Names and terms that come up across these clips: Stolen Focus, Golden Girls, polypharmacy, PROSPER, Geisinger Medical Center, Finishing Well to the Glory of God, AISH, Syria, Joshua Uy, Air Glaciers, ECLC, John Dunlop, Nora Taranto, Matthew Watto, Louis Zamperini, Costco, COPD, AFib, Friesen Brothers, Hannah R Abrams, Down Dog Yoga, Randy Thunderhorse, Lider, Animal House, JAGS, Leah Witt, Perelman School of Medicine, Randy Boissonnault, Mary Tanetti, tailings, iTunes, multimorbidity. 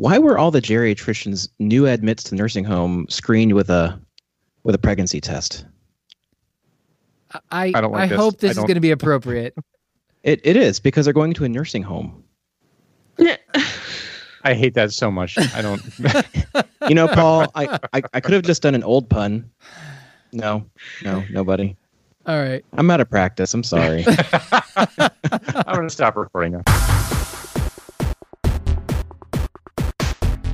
Why were all the geriatricians new admits to nursing home screened with a pregnancy test? I hope this is going to be appropriate. It is, because they're going to a nursing home. I hate that so much. I don't. You know, Paul, I could have just done an old pun. No, nobody. All right. I'm out of practice. I'm sorry. I'm going to stop recording now.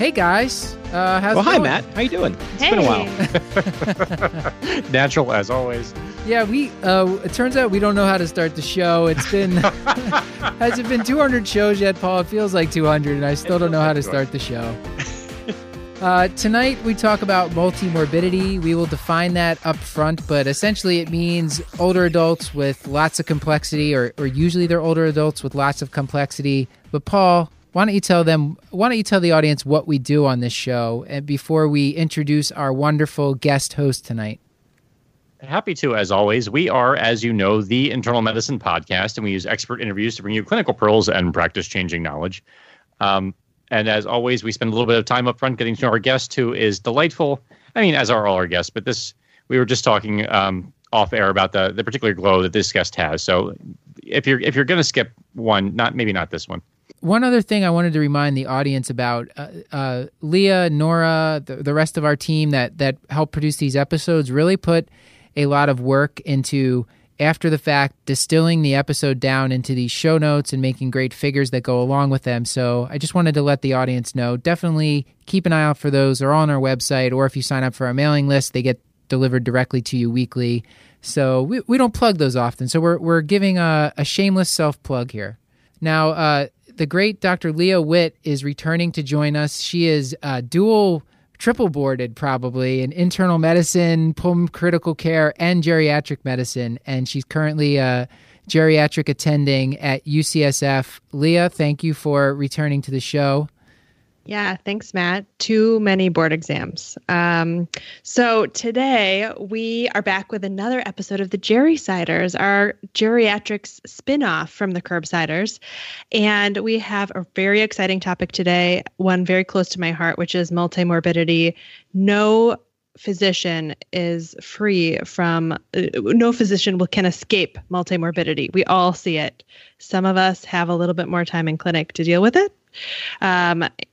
Hey guys, how's it going? Hi Matt, how you doing? It's been a while. Natural as always. Yeah, it turns out we don't know how to start the show. It's been has it been 200 shows yet, Paul? It feels like 200, and I still don't know how to start the show. Tonight we talk about multimorbidity. We will define that up front, but essentially it means older adults with lots of complexity, or usually they're older adults with lots of complexity. But Paul, why don't you tell the audience what we do on this show, and before we introduce our wonderful guest host tonight? Happy to, as always. We are, as you know, the Internal Medicine Podcast, and we use expert interviews to bring you clinical pearls and practice-changing knowledge. And as always, we spend a little bit of time up front getting to know our guest, who is delightful. I mean, as are all our guests, but we were just talking off air about the particular glow that this guest has. So if you're going to skip one, maybe not this one. One other thing I wanted to remind the audience about, Leah, Nora, the rest of our team that helped produce these episodes really put a lot of work into, after the fact, distilling the episode down into these show notes and making great figures that go along with them. So I just wanted to let the audience know, definitely keep an eye out for those. They're all on our website, or if you sign up for our mailing list, they get delivered directly to you weekly. So we don't plug those often. So we're giving a shameless self-plug here. Now, the great Dr. Leah Witt is returning to join us. She is triple boarded probably in internal medicine, critical care, and geriatric medicine. And she's currently a geriatric attending at UCSF. Leah, thank you for returning to the show. Yeah, thanks, Matt. Too many board exams. So today we are back with another episode of the GeriSiders, our geriatrics spinoff from the Curbsiders. And we have a very exciting topic today, one very close to my heart, which is multimorbidity. No physician can escape multimorbidity. We all see it. Some of us have a little bit more time in clinic to deal with it.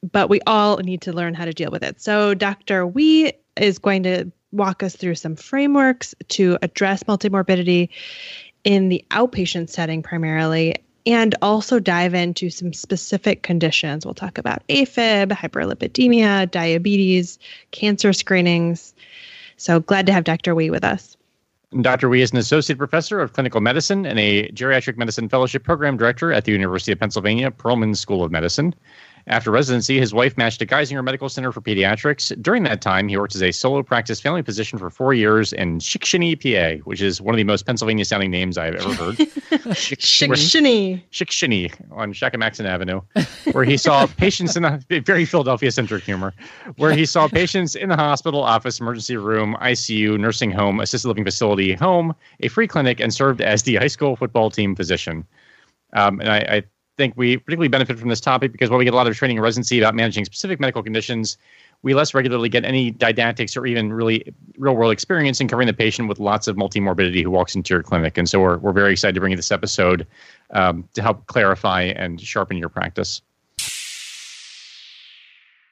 But we all need to learn how to deal with it. So Dr. Uy is going to walk us through some frameworks to address multimorbidity in the outpatient setting primarily, and also dive into some specific conditions. We'll talk about AFib, hyperlipidemia, diabetes, cancer screenings. So glad to have Dr. Uy with us. Dr. Uy is an associate professor of clinical medicine and a geriatric medicine fellowship program director at the University of Pennsylvania, Perelman School of Medicine. After residency, his wife matched at Geisinger Medical Center for Pediatrics. During that time, he worked as a solo practice family physician for 4 years in Shickshinny, PA, which is one of the most Pennsylvania-sounding names I've ever heard. Shickshinny on Shackamaxon Avenue, where he saw patients in the very Philadelphia-centric humor, where he saw patients in the hospital, office, emergency room, ICU, nursing home, assisted living facility, home, a free clinic, and served as the high school football team physician. And I think we particularly benefit from this topic because while we get a lot of training in residency about managing specific medical conditions, we less regularly get any didactics or even really real-world experience in covering the patient with lots of multimorbidity who walks into your clinic. And so we're very excited to bring you this episode to help clarify and sharpen your practice.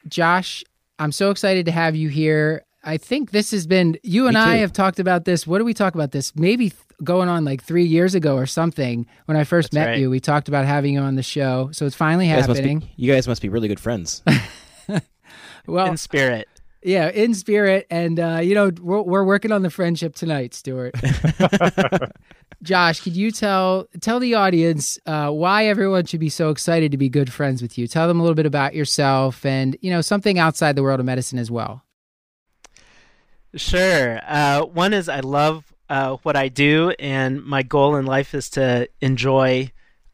Josh, I'm so excited to have you here. I think this has been, I have talked about this. What do we talk about this? Maybe going on like 3 years ago or something when I first met you. We talked about having you on the show. So it's finally happening. You guys must be really good friends. Well, in spirit. Yeah, in spirit. And, we're working on the friendship tonight, Stuart. Josh, could you tell the audience why everyone should be so excited to be good friends with you? Tell them a little bit about yourself and, you know, something outside the world of medicine as well. Sure. One is I love what I do, and my goal in life is to enjoy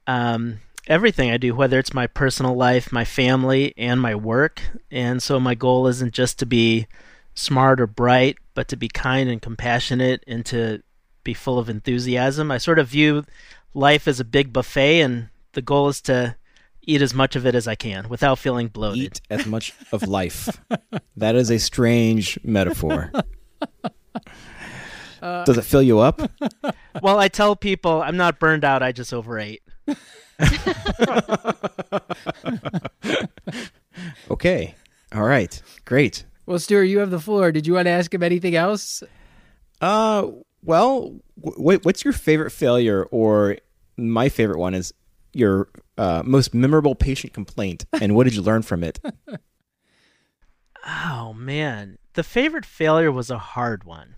everything I do, whether it's my personal life, my family, and my work. And so my goal isn't just to be smart or bright, but to be kind and compassionate and to be full of enthusiasm. I sort of view life as a big buffet, and the goal is to eat as much of it as I can without feeling bloated. Eat as much of life. That is a strange metaphor. Does it fill you up? Well, I tell people I'm not burned out. I just overate. Okay. All right. Great. Well, Stuart, you have the floor. Did you want to ask him anything else? Well, what's your favorite failure? Or my favorite one is your most memorable patient complaint, and what did you learn from it? Oh, man. The favorite failure was a hard one,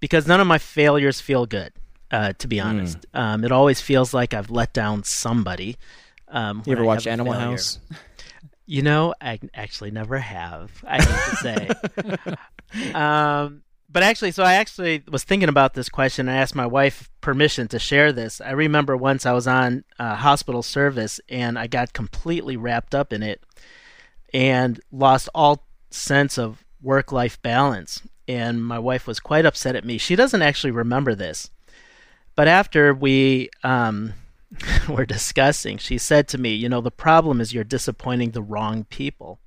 because none of my failures feel good, to be honest. It always feels like I've let down somebody. You ever watch Animal House? You know, I actually never have, I have to say. But actually, so I actually was thinking about this question. I asked my wife permission to share this. I remember once I was on hospital service, and I got completely wrapped up in it and lost all sense of work-life balance. And my wife was quite upset at me. She doesn't actually remember this. But after we were discussing, she said to me, you know, the problem is you're disappointing the wrong people.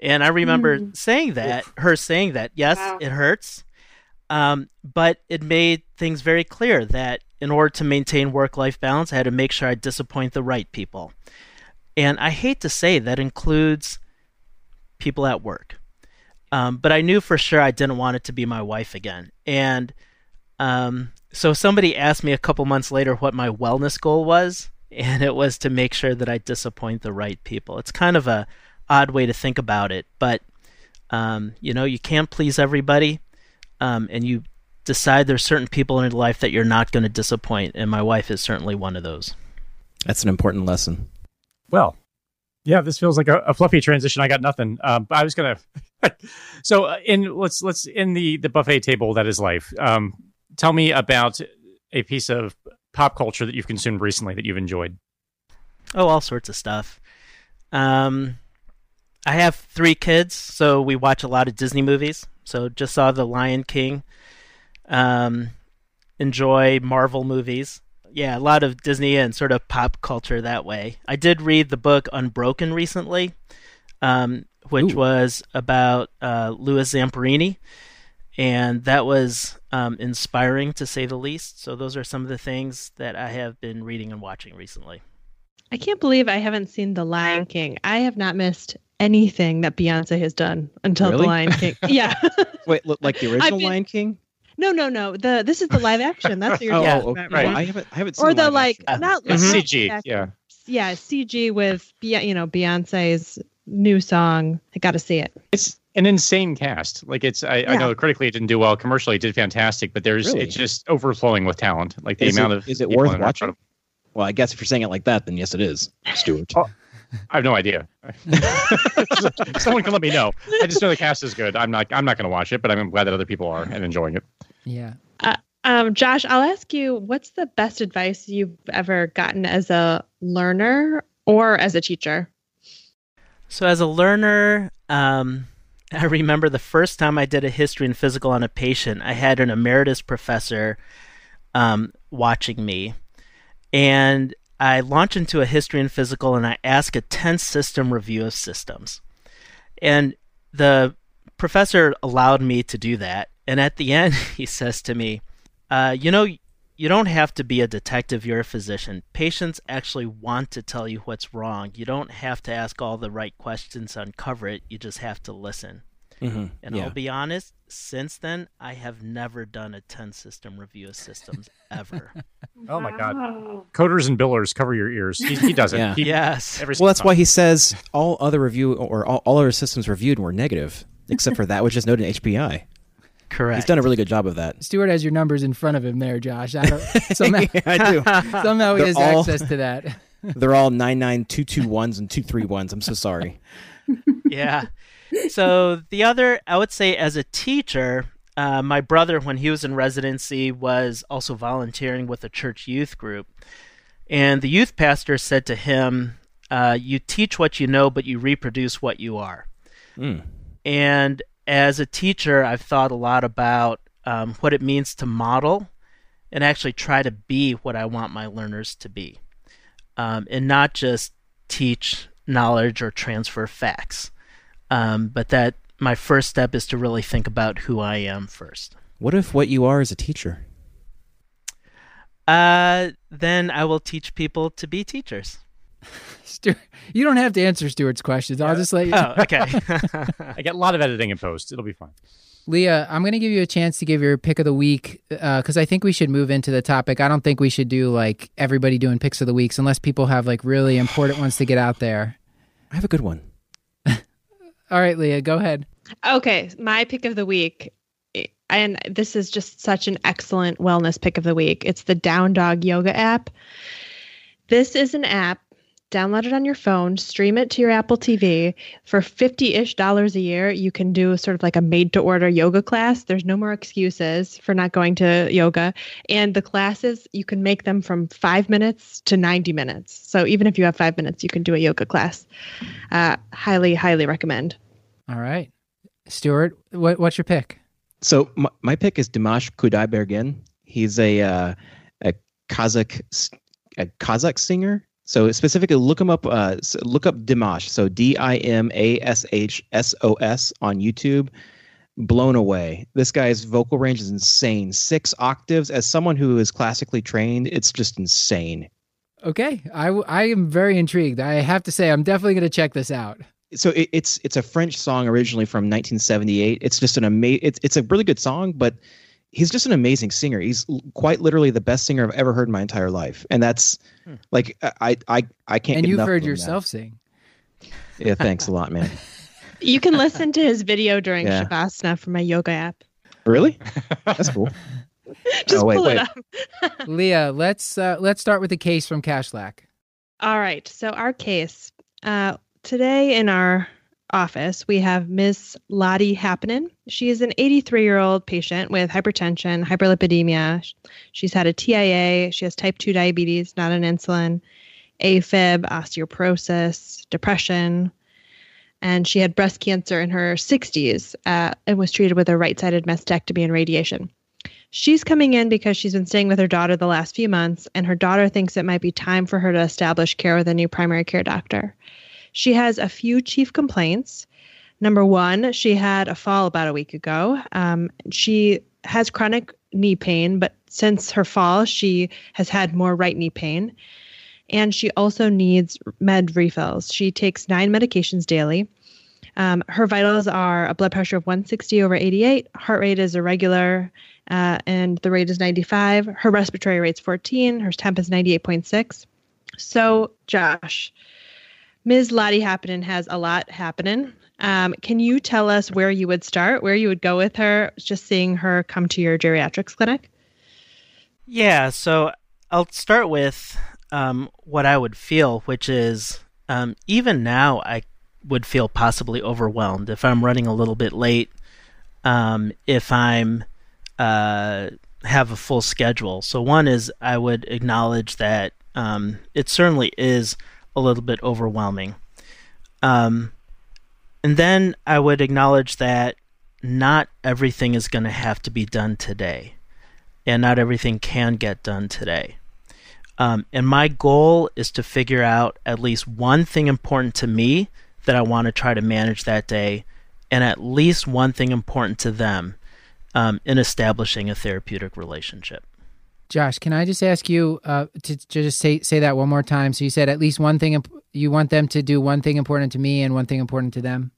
And I remember saying that, her saying that, yes, wow, it hurts, but it made things very clear that in order to maintain work-life balance, I had to make sure I disappoint the right people. And I hate to say that includes people at work, but I knew for sure I didn't want it to be my wife again. And so somebody asked me a couple months later what my wellness goal was, and it was to make sure that I disappoint the right people. It's kind of a odd way to think about it, but you know, you can't please everybody, and you decide there's certain people in your life that you're not going to disappoint, and my wife is certainly one of those. That's an important lesson. Well, yeah, this feels like a fluffy transition. I got nothing. But I was gonna so in let's in the buffet table that is life, tell me about a piece of pop culture that you've consumed recently that you've enjoyed. Oh, all sorts of stuff. I have 3 kids, so we watch a lot of Disney movies. So just saw The Lion King. Enjoy Marvel movies. Yeah, a lot of Disney and sort of pop culture that way. I did read the book Unbroken recently, which was about Louis Zamperini. And that was inspiring, to say the least. So those are some of the things that I have been reading and watching recently. I can't believe I haven't seen The Lion King. I have not missed anything that Beyonce has done until The Lion King. Yeah. Wait, like the original Lion King? No. This is the live action. That's what you're talking about, right? Well, I haven't seen. Or the like, not CG. Action. Yeah, CG with Beyonce's new song. I got to see it. It's an insane cast. Like I know critically it didn't do well. Commercially it did fantastic, but it's just overflowing with talent. Like the amount of. Is it worth watching? Well, I guess if you're saying it like that, then yes, it is, Stuart. I have no idea. Someone can let me know. I just know the cast is good. I'm not going to watch it, but I'm glad that other people are and enjoying it. Yeah. Josh, I'll ask you, what's the best advice you've ever gotten as a learner or as a teacher? So as a learner, I remember the first time I did a history and physical on a patient, I had an emeritus professor watching me. And I launch into a history and physical, and I ask a 10-system review of systems. And the professor allowed me to do that. And at the end, he says to me, you know, you don't have to be a detective. You're a physician. Patients actually want to tell you what's wrong. You don't have to ask all the right questions to uncover it. You just have to listen. Mm-hmm. And I'll be honest, since then, I have never done a 10-system review of systems ever. Oh, my God. Coders and billers, cover your ears. He does it. Yeah. Well, that's why he says all other review or all other systems reviewed were negative, except for that which is noted in HPI. Correct. He's done a really good job of that. Stuart has your numbers in front of him there, Josh. I don't, somehow, yeah, I do. Somehow he has access to that. They're all 99221s and 231s. I'm so sorry. Yeah. So the other, I would say as a teacher, my brother, when he was in residency, was also volunteering with a church youth group. And the youth pastor said to him, you teach what you know, but you reproduce what you are. Mm. And as a teacher, I've thought a lot about what it means to model and actually try to be what I want my learners to be, and not just teach knowledge or transfer facts. But that my first step is to really think about who I am first. What if what you are is a teacher? Then I will teach people to be teachers. Stuart, you don't have to answer Stuart's questions. I'll just let you. Oh, okay. I get a lot of editing in post. It'll be fine. Leah, I'm going to give you a chance to give your pick of the week because I think we should move into the topic. I don't think we should do like everybody doing picks of the weeks unless people have like really important ones to get out there. I have a good one. All right, Leah, go ahead. Okay, my pick of the week, and this is just such an excellent wellness pick of the week. It's the Down Dog Yoga app. This is an app. Download it on your phone, stream it to your Apple TV. For $50-ish a year, you can do sort of like a made-to-order yoga class. There's no more excuses for not going to yoga. And the classes, you can make them from 5 minutes to 90 minutes. So even if you have 5 minutes, you can do a yoga class. Highly, highly recommend. All right. Stuart, what's your pick? So my pick is Dimash Kudaibergen. He's a Kazakh singer. So specifically, look up Dimash. So Dimashsos on YouTube. Blown away. This guy's vocal range is insane. 6 octaves. As someone who is classically trained, it's just insane. Okay, I am very intrigued. I have to say, I'm definitely going to check this out. So it's a French song originally from 1978. It's just an It's a really good song, but he's just an amazing singer. He's quite literally the best singer I've ever heard in my entire life. And that's like, I can't and get enough. And you've heard yourself sing. Yeah, thanks a lot, man. You can listen to his video during Shavasana from my yoga app. Really? That's cool. Just pull it up. Leah, let's start with the case from Cashlack. All right. So our case today in our office, we have Miss Lottie Happenin. She is an 83-year-old patient with hypertension, hyperlipidemia. She's had a TIA. She has type 2 diabetes, not on insulin, AFib, osteoporosis, depression. And she had breast cancer in her 60s and was treated with a right-sided mastectomy and radiation. She's coming in because she's been staying with her daughter the last few months, and her daughter thinks it might be time for her to establish care with a new primary care doctor. She has a few chief complaints. Number one, she had a fall about a week ago. She has chronic knee pain, but since her fall, she has had more right knee pain. And she also needs med refills. She takes 9 medications daily. Her vitals are a blood pressure of 160/88. Heart rate is irregular, and the rate is 95. Her respiratory rate's 14. Her temp is 98.6. So, Josh, Ms. Lottie Happenin has a lot happening. Can you tell us where you would start, where you would go with her, just seeing her come to your geriatrics clinic? Yeah, so I'll start with what I would feel, which is even now I would feel possibly overwhelmed if I'm running a little bit late, if I'm have a full schedule. So one is I would acknowledge that it certainly is a little bit overwhelming. And then I would acknowledge that not everything is going to have to be done today, and not everything can get done today. And my goal is to figure out at least one thing important to me that I want to try to manage that day, and at least one thing important to them in establishing a therapeutic relationship. Josh, can I just ask you to just say that one more time? So you said at least one thing, you want them to do one thing important to me and one thing important to them?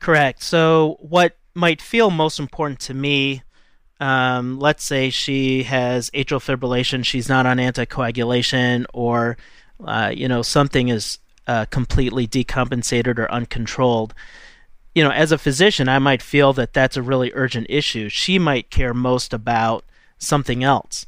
Correct. So what might feel most important to me, let's say she has atrial fibrillation, she's not on anticoagulation, or something is completely decompensated or uncontrolled. you know, as a physician, I might feel that that's a really urgent issue. She might care most about something else.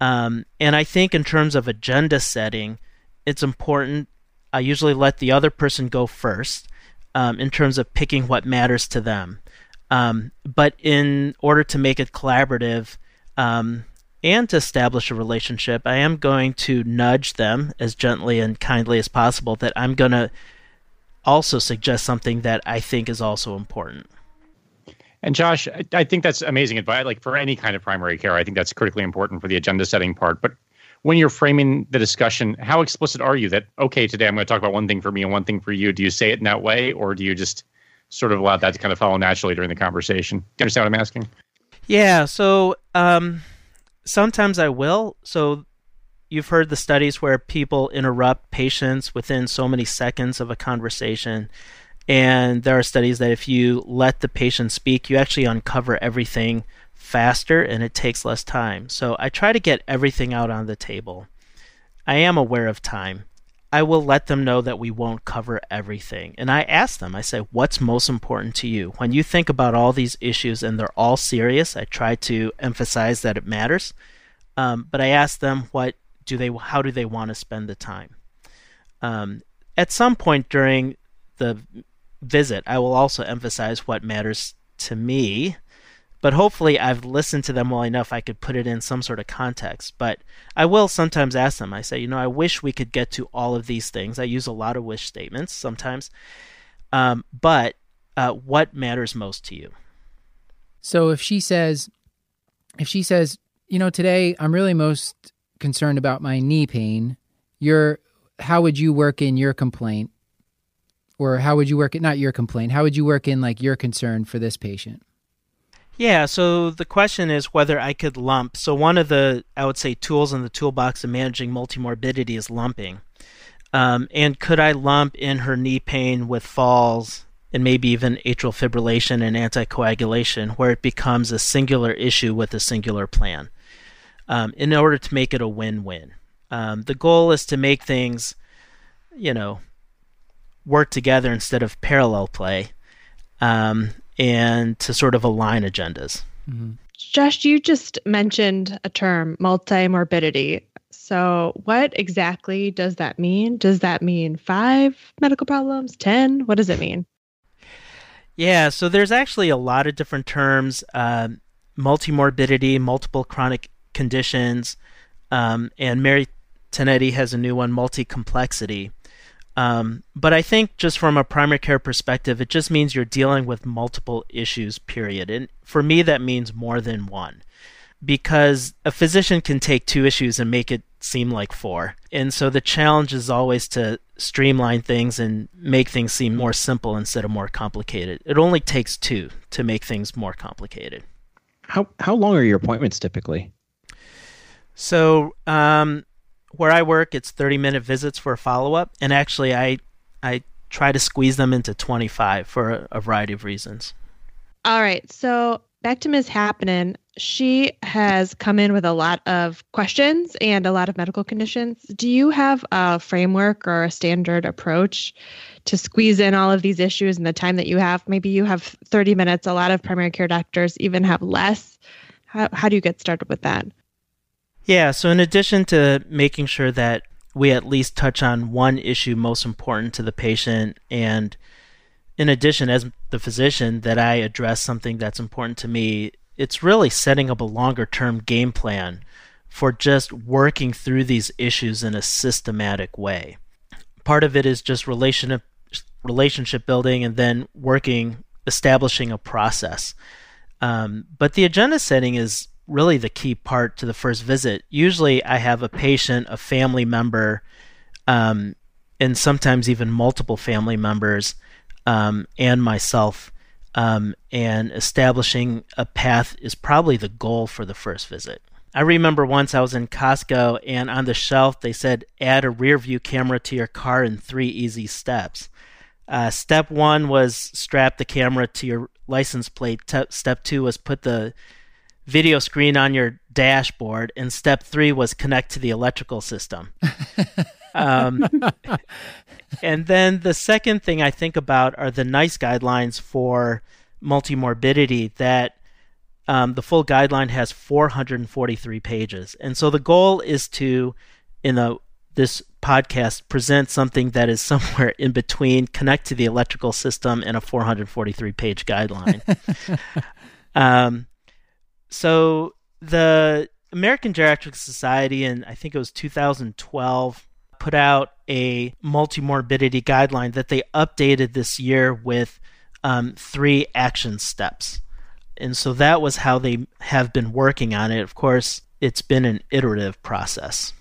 And I think in terms of agenda setting, it's important. I usually let the other person go first in terms of picking what matters to them. But in order to make it collaborative and to establish a relationship, I am going to nudge them as gently and kindly as possible that I'm going to also suggest something that I think is also important. And Josh, I think that's amazing advice. Like for any kind of primary care, I think that's critically important for the agenda setting part. But when you're framing the discussion, how explicit are you that, okay, today I'm going to talk about one thing for me and one thing for you? Do you say it in that way, or do you just sort of allow that to kind of follow naturally during the conversation? Do you understand what I'm asking? Yeah. So sometimes I will. So you've heard the studies where people interrupt patients within so many seconds of a conversation. And there are studies that if you let the patient speak, you actually uncover everything faster and it takes less time. So I try to get everything out on the table. I am aware of time. I will let them know that we won't cover everything. And I ask them, I say, what's most important to you? When you think about all these issues and they're all serious, I try to emphasize that it matters. But I ask them how do they want to spend the time? At some point during the visit, I will also emphasize what matters to me, but hopefully I've listened to them well enough I could put it in some sort of context. But I will sometimes ask them, I say, you know, I wish we could get to all of these things. I use a lot of wish statements sometimes, but what matters most to you? So if she says, you know, today I'm really most concerned about my knee pain, how would you work in your complaint? Or how would you work in, not your complaint, how would you work in like your concern for this patient? Yeah, so the question is whether I could lump. So one of the, I would say, tools in the toolbox of managing multimorbidity is lumping. And could I lump in her knee pain with falls and maybe even atrial fibrillation and anticoagulation, where it becomes a singular issue with a singular plan? In order to make it a win-win. The goal is to make things, you know, work together instead of parallel play, and to sort of align agendas. Mm-hmm. Josh, you just mentioned a term, multimorbidity. So what exactly does that mean? Does that mean 5 medical problems, 10? What does it mean? Yeah, so there's actually a lot of different terms, multimorbidity, multiple chronic conditions, and Mary Tanetti has a new one, multi-complexity. But I think just from a primary care perspective, it just means you're dealing with multiple issues, period. And for me, that means more than one, because a physician can take 2 issues and make it seem like 4. And so the challenge is always to streamline things and make things seem more simple instead of more complicated. It only takes 2 to make things more complicated. How long are your appointments typically? So where I work, it's 30-minute visits for a follow-up. And actually, I try to squeeze them into 25 for a variety of reasons. All right. So back to Ms. Happenin. She has come in with a lot of questions and a lot of medical conditions. Do you have a framework or a standard approach to squeeze in all of these issues in the time that you have? Maybe you have 30 minutes. A lot of primary care doctors even have less. How do you get started with that? Yeah, so in addition to making sure that we at least touch on one issue most important to the patient, and in addition, as the physician, that I address something that's important to me, it's really setting up a longer-term game plan for just working through these issues in a systematic way. Part of it is just relationship building and then establishing a process. But the agenda setting is really the key part to the first visit. Usually I have a patient, a family member, and sometimes even multiple family members, and myself, and establishing a path is probably the goal for the first visit. I remember once I was in Costco, and on the shelf they said, add a rear view camera to your car in 3 easy steps. Step 1 was strap the camera to your license plate. Step 2 was put the video screen on your dashboard, and step 3 was connect to the electrical system. And then the second thing I think about are the NICE guidelines for multimorbidity that the full guideline has 443 pages. And so the goal is to, in this podcast, present something that is somewhere in between connect to the electrical system and a 443-page guideline. So the American Geriatric Society, in I think it was 2012, put out a multimorbidity guideline that they updated this year with 3 action steps. And so that was how they have been working on it. Of course, it's been an iterative process.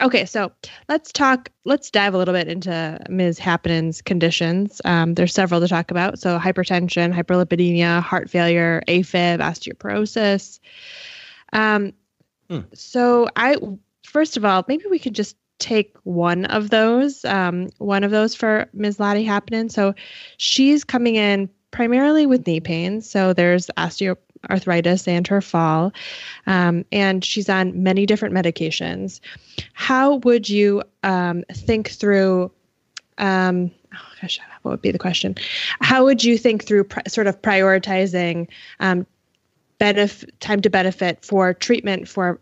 Okay, so let's dive a little bit into Ms. Happenin's conditions. There's several to talk about. So hypertension, hyperlipidemia, heart failure, AFib, osteoporosis. So first of all, maybe we could just take one of those for Ms. Lottie Happenin. So she's coming in primarily with knee pain. So there's osteoarthritis and her fall. And she's on many different medications. How would you think through, what would be the question? How would you think through sort of prioritizing time to benefit for treatment for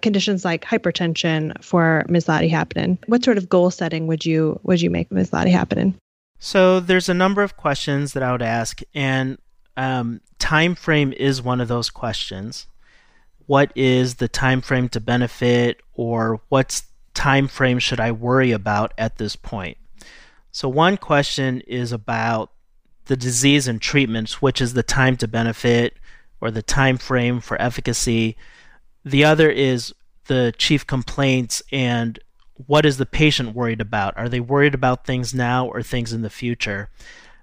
conditions like hypertension for Ms. Lottie Happenin? What sort of goal setting would you make Ms. Lottie Happenin? So there's a number of questions that I would ask, and time frame is one of those questions. What is the time frame to benefit, or what time frame should I worry about at this point? So one question is about the disease and treatments, which is the time to benefit or the time frame for efficacy. The other is the chief complaints and what is the patient worried about? Are they worried about things now or things in the future?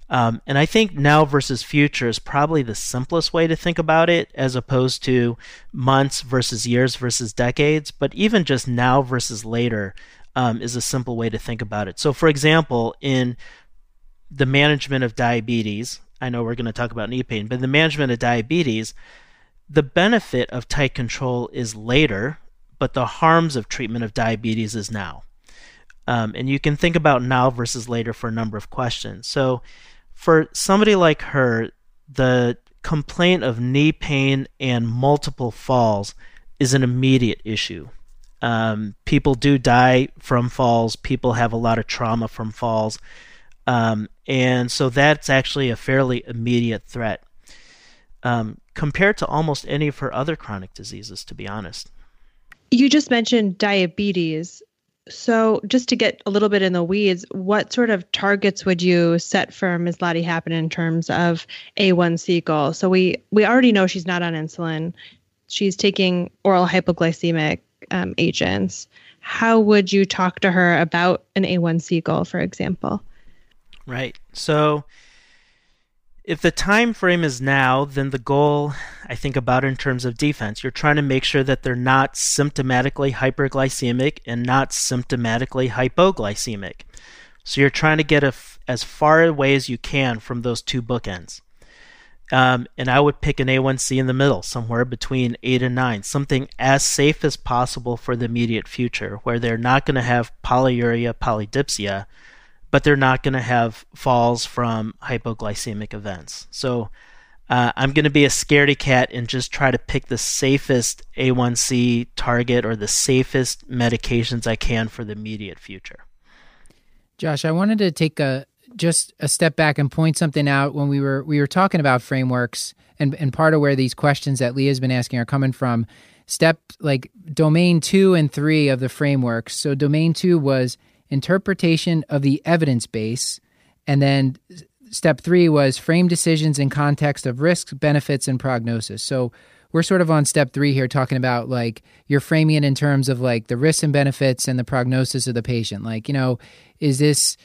And I think now versus future is probably the simplest way to think about it, as opposed to months versus years versus decades. But even just now versus later is a simple way to think about it. So, for example, in the management of diabetes, I know we're going to talk about knee pain, but in the management of diabetes, the benefit of tight control is later, but the harms of treatment of diabetes is now. And you can think about now versus later for a number of questions. So for somebody like her, the complaint of knee pain and multiple falls is an immediate issue. People do die from falls. People have a lot of trauma from falls. And so that's actually a fairly immediate threat compared to almost any of her other chronic diseases, to be honest. You just mentioned diabetes. So just to get a little bit in the weeds, what sort of targets would you set for Ms. Lottie Happenin in terms of A1C goals? So we already know she's not on insulin. She's taking oral hypoglycemic agents. How would you talk to her about an A1C goal, for example? Right. So if the time frame is now, then the goal I think about in terms of defense, you're trying to make sure that they're not symptomatically hyperglycemic and not symptomatically hypoglycemic. So you're trying to get as far away as you can from those two bookends. And I would pick an A1C in the middle, somewhere between 8 and 9, something as safe as possible for the immediate future, where they're not going to have polyuria, polydipsia, but they're not going to have falls from hypoglycemic events. So I'm going to be a scaredy cat and just try to pick the safest A1C target or the safest medications I can for the immediate future. Josh, I wanted to take a step back and point something out when we were talking about frameworks, and part of where these questions that Leah's been asking are coming from. Step like domain 2 and 3 of the frameworks. So domain 2 was interpretation of the evidence base. And then step 3 was frame decisions in context of risks, benefits, and prognosis. So we're sort of on step 3 here, talking about like you're framing it in terms of like the risks and benefits and the prognosis of the patient. Like, you know, is this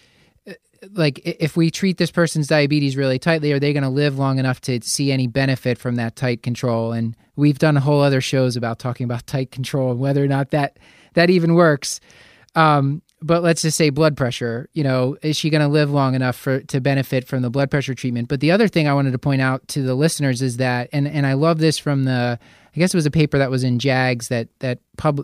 like if we treat this person's diabetes really tightly, are they going to live long enough to see any benefit from that tight control? And we've done a whole other shows about talking about tight control and whether or not that even works. But let's just say blood pressure, you know, is she going to live long enough to benefit from the blood pressure treatment? But the other thing I wanted to point out to the listeners is that, and I love this from the I guess it was a paper that was in JAGS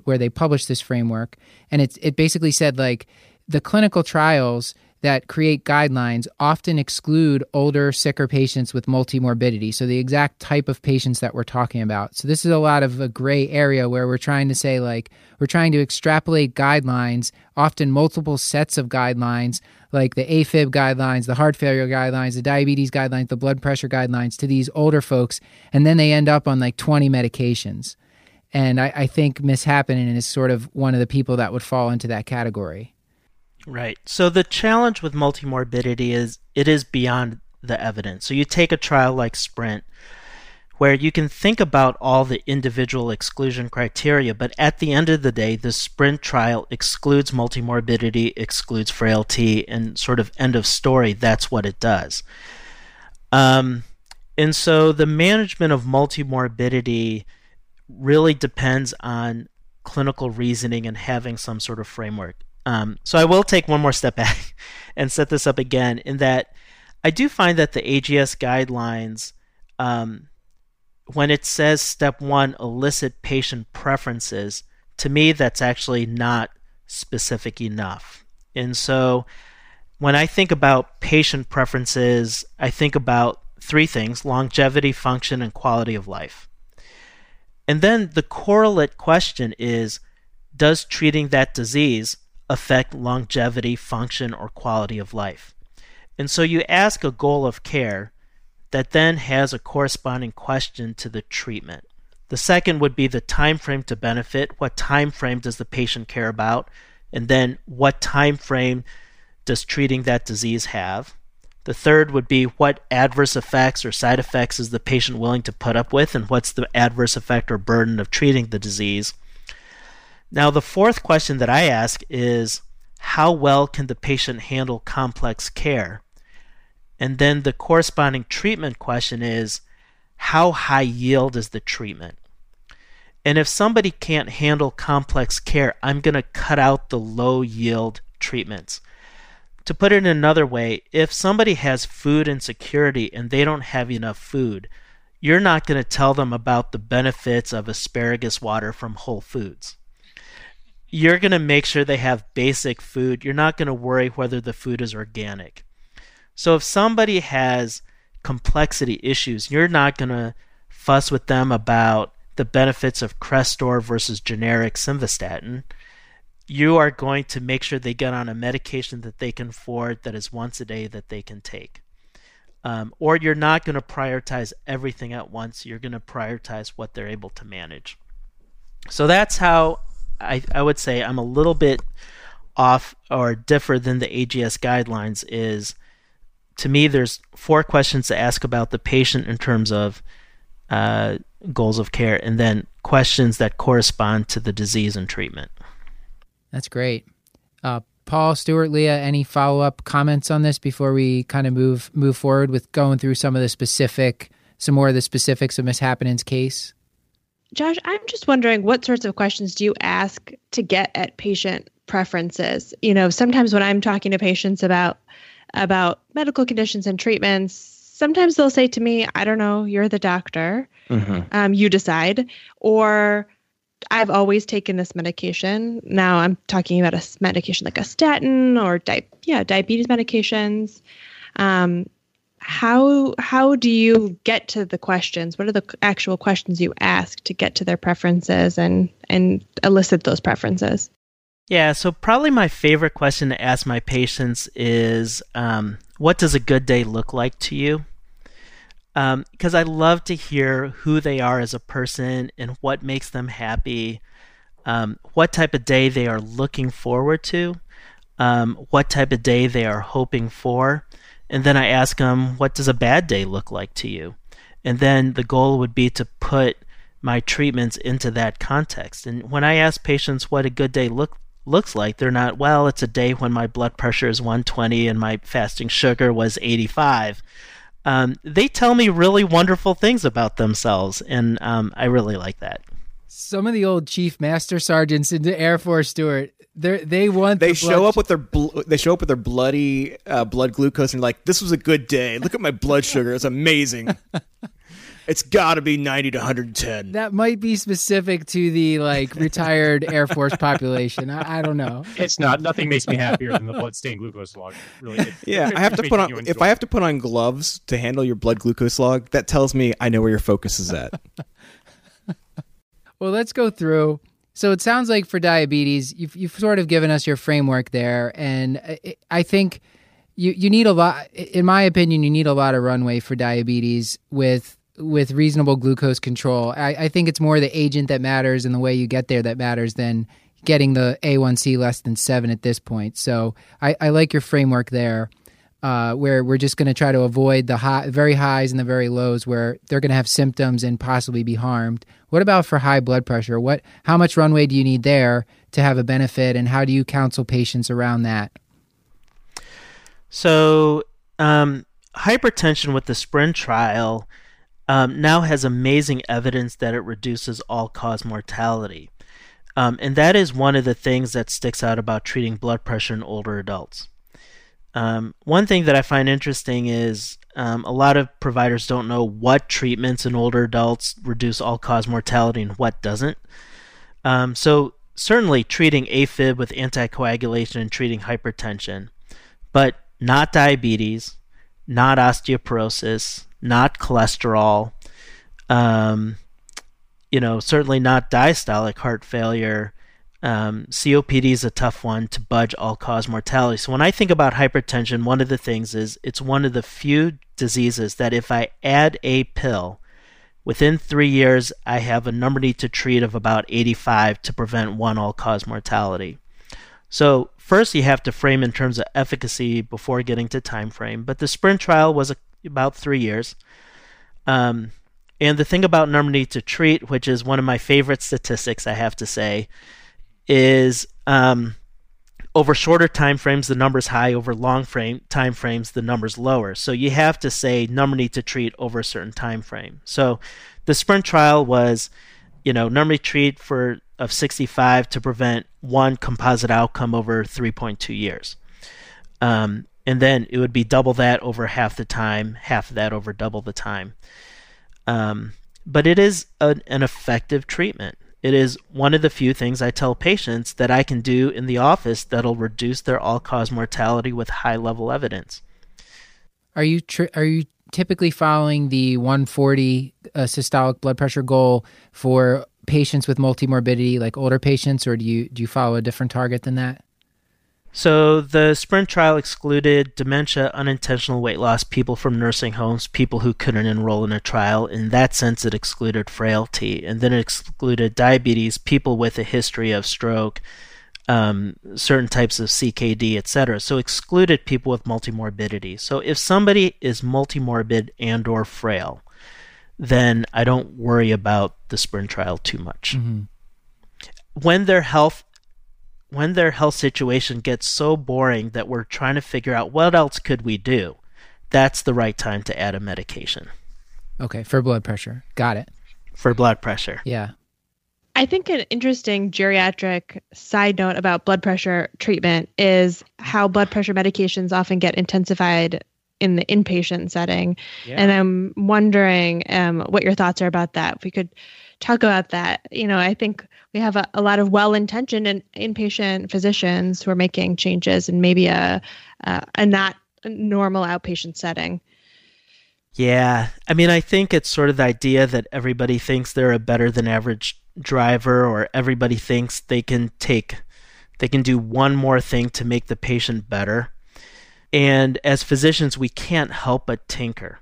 where they published this framework, and it basically said, like, the clinical trials that create guidelines often exclude older, sicker patients with multimorbidity. So the exact type of patients that we're talking about. So this is a lot of a gray area where we're trying to say, like, we're trying to extrapolate guidelines, often multiple sets of guidelines, like the AFib guidelines, the heart failure guidelines, the diabetes guidelines, the blood pressure guidelines to these older folks. And then they end up on like 20 medications. And I think Miss Happening is sort of one of the people that would fall into that category. Right. So the challenge with multimorbidity is it is beyond the evidence. So you take a trial like SPRINT, where you can think about all the individual exclusion criteria, but at the end of the day, the SPRINT trial excludes multimorbidity, excludes frailty, and sort of end of story. That's what it does. And so the management of multimorbidity really depends on clinical reasoning and having some sort of framework. So I will take one more step back and set this up again, in that I do find that the AGS guidelines, when it says step one, elicit patient preferences, to me, that's actually not specific enough. And so when I think about patient preferences, I think about three things: longevity, function, and quality of life. And then the correlate question is, does treating that disease affect longevity, function, or quality of life? And so you ask a goal of care that then has a corresponding question to the treatment. The second would be the time frame to benefit. What time frame does the patient care about? And then what time frame does treating that disease have? The third would be what adverse effects or side effects is the patient willing to put up with, and what's the adverse effect or burden of treating the disease? Now, the fourth question that I ask is, how well can the patient handle complex care? And then the corresponding treatment question is, how high yield is the treatment? And if somebody can't handle complex care, I'm going to cut out the low yield treatments. To put it another way, if somebody has food insecurity and they don't have enough food, you're not going to tell them about the benefits of asparagus water from Whole Foods. You're going to make sure they have basic food. You're not going to worry whether the food is organic. So if somebody has complexity issues, you're not going to fuss with them about the benefits of Crestor versus generic Simvastatin. You are going to make sure they get on a medication that they can afford, that is once a day, that they can take. Or you're not going to prioritize everything at once. You're going to prioritize what they're able to manage. So that's how I would say I'm a little bit off or differ than the AGS guidelines is, to me, there's four questions to ask about the patient in terms of goals of care, and then questions that correspond to the disease and treatment. That's great. Paul, Stuart, Leah, any follow-up comments on this before we kind of move forward with going through some more of the specifics of Miss Happenin's case? Josh, I'm just wondering, what sorts of questions do you ask to get at patient preferences? You know, sometimes when I'm talking to patients about medical conditions and treatments, sometimes they'll say to me, I don't know, you're the doctor, you decide, or I've always taken this medication. Now I'm talking about a medication like a statin or diabetes medications. How do you get to the questions? What are the actual questions you ask to get to their preferences and elicit those preferences? Yeah, so probably my favorite question to ask my patients is, what does a good day look like to you? Because I love to hear who they are as a person and what makes them happy, what type of day they are looking forward to, what type of day they are hoping for. And then I ask them, what does a bad day look like to you? And then the goal would be to put my treatments into that context. And when I ask patients what a good day looks like, they're not, well, it's a day when my blood pressure is 120 and my fasting sugar was 85. They tell me really wonderful things about themselves, and I really like that. Some of the old chief master sergeants in the Air Force, Stuart, they show up with their bloody blood glucose and like, this was a good day. Look at my blood sugar; it's amazing. It's got to be 90 to 110. That might be specific to the like retired Air Force population. I don't know. It's not. Nothing makes me happier than the bloodstained glucose log. Really. Yeah, I have to put on. If I have to put on gloves to handle your blood glucose log, that tells me I know where your focus is at. Well, let's go through. So it sounds like for diabetes, you've sort of given us your framework there, and I think you need a lot. In my opinion, you need a lot of runway for diabetes with reasonable glucose control. I think it's more the agent that matters and the way you get there that matters than getting the A1C less than 7 at this point. So I like your framework there, where we're just going to try to avoid the very highs and the very lows where they're going to have symptoms and possibly be harmed. What about for high blood pressure? How much runway do you need there to have a benefit, and how do you counsel patients around that? So hypertension with the SPRINT trial now has amazing evidence that it reduces all-cause mortality. And that is one of the things that sticks out about treating blood pressure in older adults. One thing that I find interesting is a lot of providers don't know what treatments in older adults reduce all-cause mortality and what doesn't. So certainly treating AFib with anticoagulation and treating hypertension, but not diabetes, not osteoporosis, not cholesterol, certainly not diastolic heart failure. COPD is a tough one to budge all-cause mortality. So when I think about hypertension, one of the things is it's one of the few diseases that if I add a pill, within 3 years, I have a number need to treat of about 85 to prevent one all-cause mortality. So first you have to frame in terms of efficacy before getting to time frame. But the SPRINT trial was about 3 years. And the thing about number need to treat, which is one of my favorite statistics, I have to say, is over shorter time frames, the number's high. Over long time frames, the number's lower. So you have to say number need to treat over a certain time frame. So the SPRINT trial was, number need to treat of 65 to prevent one composite outcome over 3.2 years. And then it would be double that over half the time, half of that over double the time. But it is an effective treatment. It is one of the few things I tell patients that I can do in the office that'll reduce their all-cause mortality with high-level evidence. Are you typically following the 140 systolic blood pressure goal for patients with multimorbidity, like older patients, or do you follow a different target than that? So the SPRINT trial excluded dementia, unintentional weight loss, people from nursing homes, people who couldn't enroll in a trial. In that sense, it excluded frailty. And then it excluded diabetes, people with a history of stroke, certain types of CKD, etc. So excluded people with multimorbidity. So if somebody is multimorbid and or frail, then I don't worry about the SPRINT trial too much. Mm-hmm. When their health situation gets so boring that we're trying to figure out what else could we do, that's the right time to add a medication. Okay, for blood pressure. Got it. For blood pressure. Yeah. I think an interesting geriatric side note about blood pressure treatment is how blood pressure medications often get intensified in the inpatient setting. Yeah. And I'm wondering what your thoughts are about that. If we could talk about that. I think we have a lot of well-intentioned and inpatient physicians who are making changes in maybe a not normal outpatient setting. Yeah. I think it's sort of the idea that everybody thinks they're a better than average driver, or everybody thinks they can do one more thing to make the patient better. And as physicians, we can't help but tinker.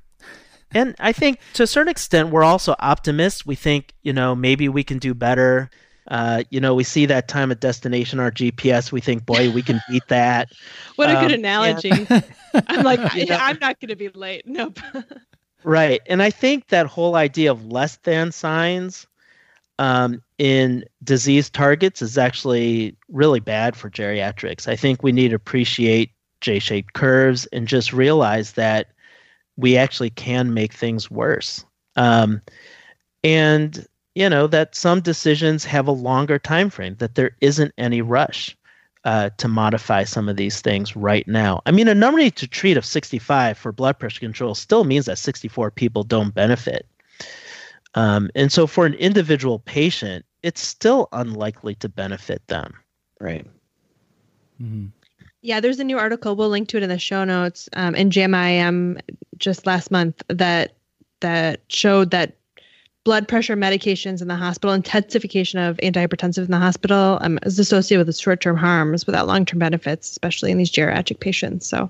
And I think to a certain extent, we're also optimists. We think, maybe we can do better. We see that time at destination, our GPS, we think, boy, we can beat that. What a good analogy. Yeah. I'm like, I'm not going to be late. Nope. Right. And I think that whole idea of less than signs in disease targets is actually really bad for geriatrics. I think we need to appreciate J-shaped curves and just realize that we actually can make things worse. That some decisions have a longer time frame, that there isn't any rush to modify some of these things right now. A number need to treat of 65 for blood pressure control still means that 64 people don't benefit. And so for an individual patient, it's still unlikely to benefit them. Right. Mm-hmm. Yeah, there's a new article, we'll link to it in the show notes, in JAMA just last month that showed that blood pressure medications in the hospital, intensification of antihypertensive in the hospital is associated with short-term harms without long-term benefits, especially in these geriatric patients. So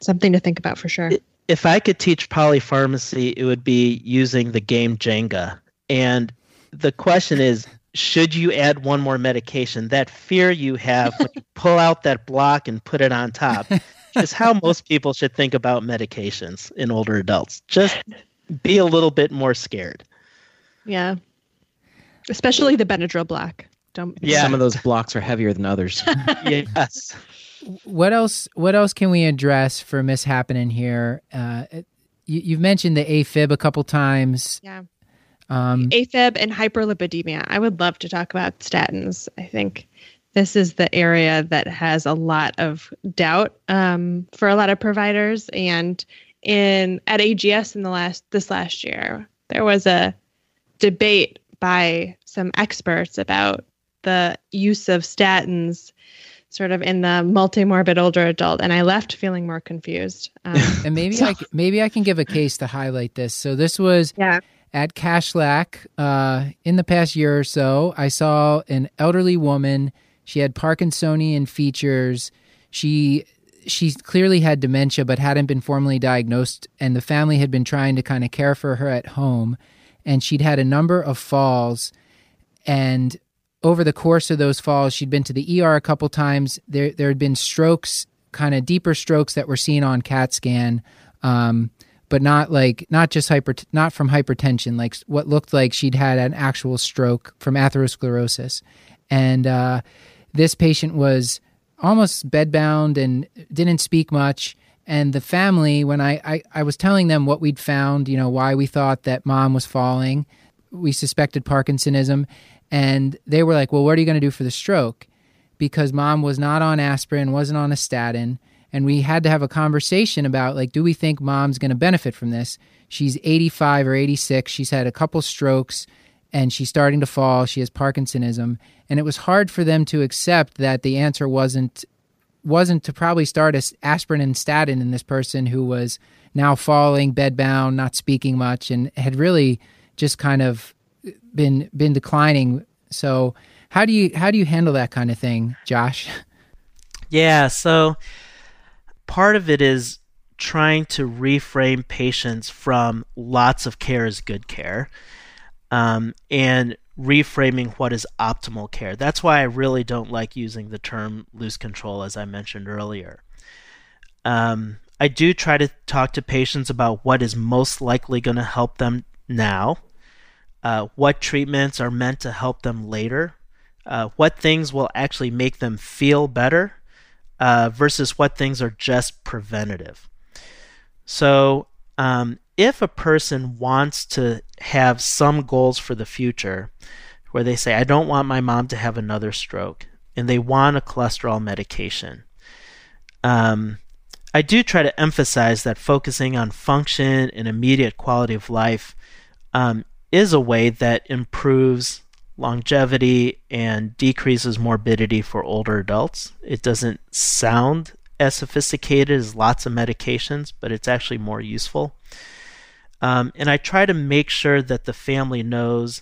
something to think about for sure. If I could teach polypharmacy, it would be using the game Jenga. And the question is, should you add one more medication? That fear you have when you pull out that block and put it on top is how most people should think about medications in older adults. Just be a little bit more scared. Yeah. Especially the Benadryl block. Yeah. Some of those blocks are heavier than others. Yes. What else can we address for mishappening here? You've mentioned the AFib a couple times. Yeah. AFib and hyperlipidemia. I would love to talk about statins. I think this is the area that has a lot of doubt for a lot of providers. And at AGS this last year, there was a debate by some experts about the use of statins sort of in the multimorbid older adult, and I left feeling more confused. And maybe I can give a case to highlight this. So this was. Yeah. At Cashlack, in the past year or so, I saw an elderly woman. She had Parkinsonian features. She clearly had dementia but hadn't been formally diagnosed, and the family had been trying to kind of care for her at home. And she'd had a number of falls. And over the course of those falls, she'd been to the ER a couple times. There had been strokes, kind of deeper strokes that were seen on CAT scan, but not from hypertension, like what looked like she'd had an actual stroke from atherosclerosis. And this patient was almost bedbound and didn't speak much. And the family, when I was telling them what we'd found, you know, why we thought that mom was falling, we suspected Parkinsonism. And they were like, well, what are you going to do for the stroke? Because mom was not on aspirin, wasn't on a statin. And we had to have a conversation about, like, do we think mom's going to benefit from this? She's 85 or 86. She's had a couple strokes, and she's starting to fall. She has Parkinsonism. And it was hard for them to accept that the answer wasn't to probably start aspirin and statin in this person who was now falling, bedbound, not speaking much, and had really just kind of been declining. So how do you handle that kind of thing, Josh? Yeah, so part of it is trying to reframe patients from lots of care is good care and reframing what is optimal care. That's why I really don't like using the term loose control, as I mentioned earlier. I do try to talk to patients about what is most likely going to help them now, what treatments are meant to help them later, what things will actually make them feel better, versus what things are just preventative. So if a person wants to have some goals for the future where they say, I don't want my mom to have another stroke, and they want a cholesterol medication, I do try to emphasize that focusing on function and immediate quality of life is a way that improves longevity and decreases morbidity for older adults. It doesn't sound as sophisticated as lots of medications, but it's actually more useful. And I try to make sure that the family knows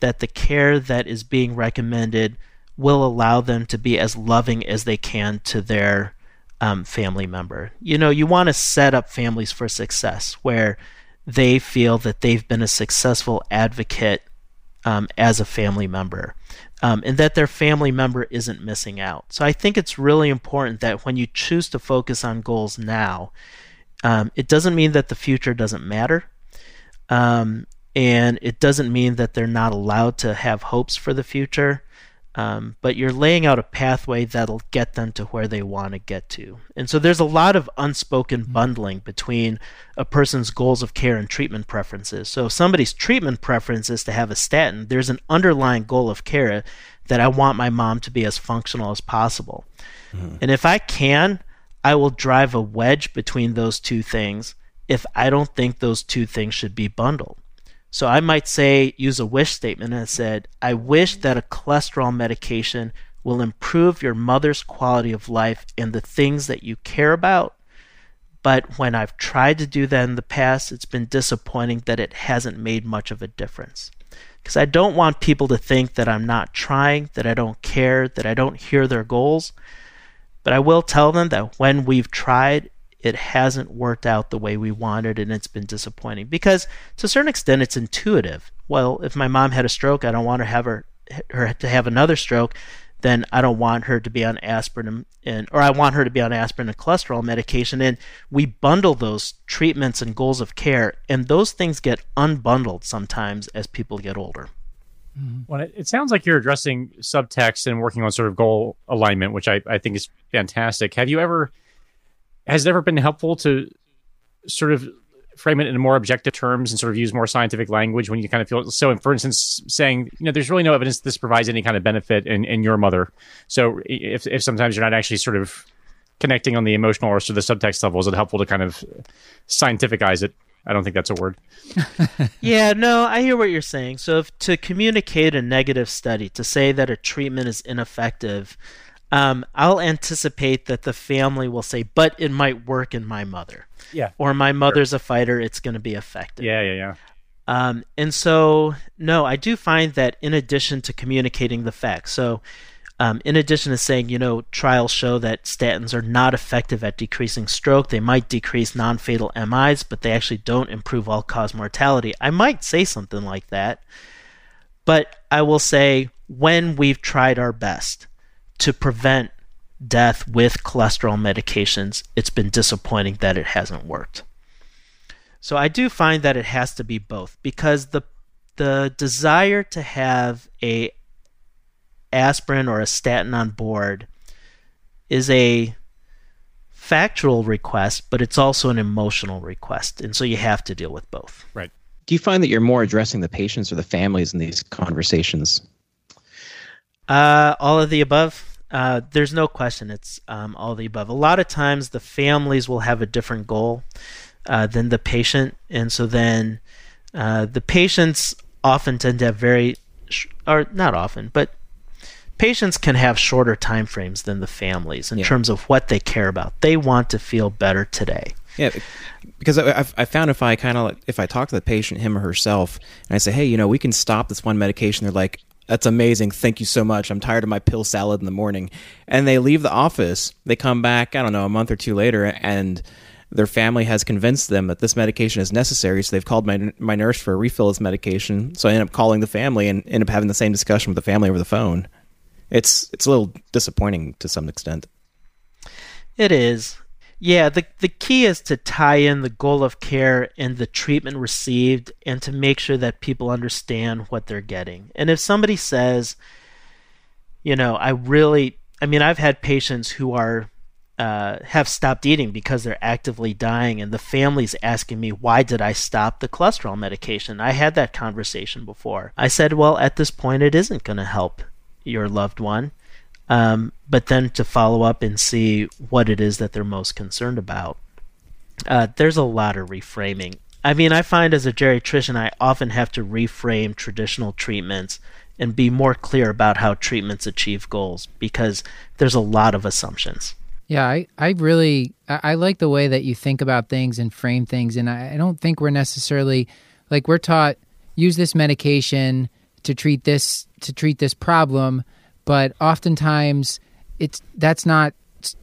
that the care that is being recommended will allow them to be as loving as they can to their family member. You know, you want to set up families for success where they feel that they've been a successful advocate as a family member, and that their family member isn't missing out. So I think it's really important that when you choose to focus on goals now, it doesn't mean that the future doesn't matter, and it doesn't mean that they're not allowed to have hopes for the future, but you're laying out a pathway that'll get them to where they want to get to. And so there's a lot of unspoken bundling between a person's goals of care and treatment preferences. So if somebody's treatment preference is to have a statin, there's an underlying goal of care that I want my mom to be as functional as possible. Mm-hmm. And if I can, I will drive a wedge between those two things if I don't think those two things should be bundled. So I might say, use a wish statement, and it said, I wish that a cholesterol medication will improve your mother's quality of life and the things that you care about. But when I've tried to do that in the past, it's been disappointing that it hasn't made much of a difference. Because I don't want people to think that I'm not trying, that I don't care, that I don't hear their goals. But I will tell them that when we've tried, it hasn't worked out the way we wanted, and it's been disappointing. Because to a certain extent, it's intuitive. Well, if my mom had a stroke, I don't want her to have another stroke. Then I don't want her to be on aspirin, or I want her to be on aspirin and cholesterol medication. And we bundle those treatments and goals of care, and those things get unbundled sometimes as people get older. Well, it sounds like you're addressing subtext and working on sort of goal alignment, which I think is fantastic. Has it ever been helpful to sort of frame it in more objective terms and sort of use more scientific language when you kind of feel so? And for instance, saying, you know, there's really no evidence this provides any kind of benefit in your mother. So if sometimes you're not actually sort of connecting on the emotional or sort of the subtext level, is it helpful to kind of scientificize it? I don't think that's a word. Yeah, no, I hear what you're saying. So to communicate a negative study, to say that a treatment is ineffective, I'll anticipate that the family will say, but it might work in my mother. Yeah. Or my mother's a fighter, it's going to be effective. Yeah. And so, no, I do find that in addition to communicating the facts, so in addition to saying, you know, trials show that statins are not effective at decreasing stroke, they might decrease non-fatal MIs, but they actually don't improve all-cause mortality. I might say something like that, but I will say when we've tried our best to prevent death with cholesterol medications, it's been disappointing that it hasn't worked. So I do find that it has to be both, because the desire to have a aspirin or a statin on board is a factual request, but it's also an emotional request, and so you have to deal with both. Right. Do you find that you're more addressing the patients or the families in these conversations? All of the above. There's no question it's all of the above. A lot of times the families will have a different goal than the patient, and so then the patients often tend to have patients can have shorter time frames than the families in terms of what they care about. They want to feel better today. Yeah, because I found if I talk to the patient, him or herself, and I say, hey, you know, we can stop this one medication, they're like, that's amazing. Thank you so much. I'm tired of my pill salad in the morning. And they leave the office. They come back, I don't know, a month or two later, and their family has convinced them that this medication is necessary. So they've called my nurse for a refill of this medication. So I end up calling the family and end up having the same discussion with the family over the phone. It's a little disappointing to some extent. It is. Yeah, the key is to tie in the goal of care and the treatment received, and to make sure that people understand what they're getting. And if somebody says, you know, I've had patients who are have stopped eating because they're actively dying, and the family's asking me, why did I stop the cholesterol medication? I had that conversation before. I said, well, at this point, it isn't going to help your loved one. But then to follow up and see what it is that they're most concerned about. There's a lot of reframing. I mean, I find as a geriatrician, I often have to reframe traditional treatments and be more clear about how treatments achieve goals, because there's a lot of assumptions. Yeah, I really like the way that you think about things and frame things. And I don't think we're necessarily, like, we're taught, use this medication to treat this problem. But oftentimes,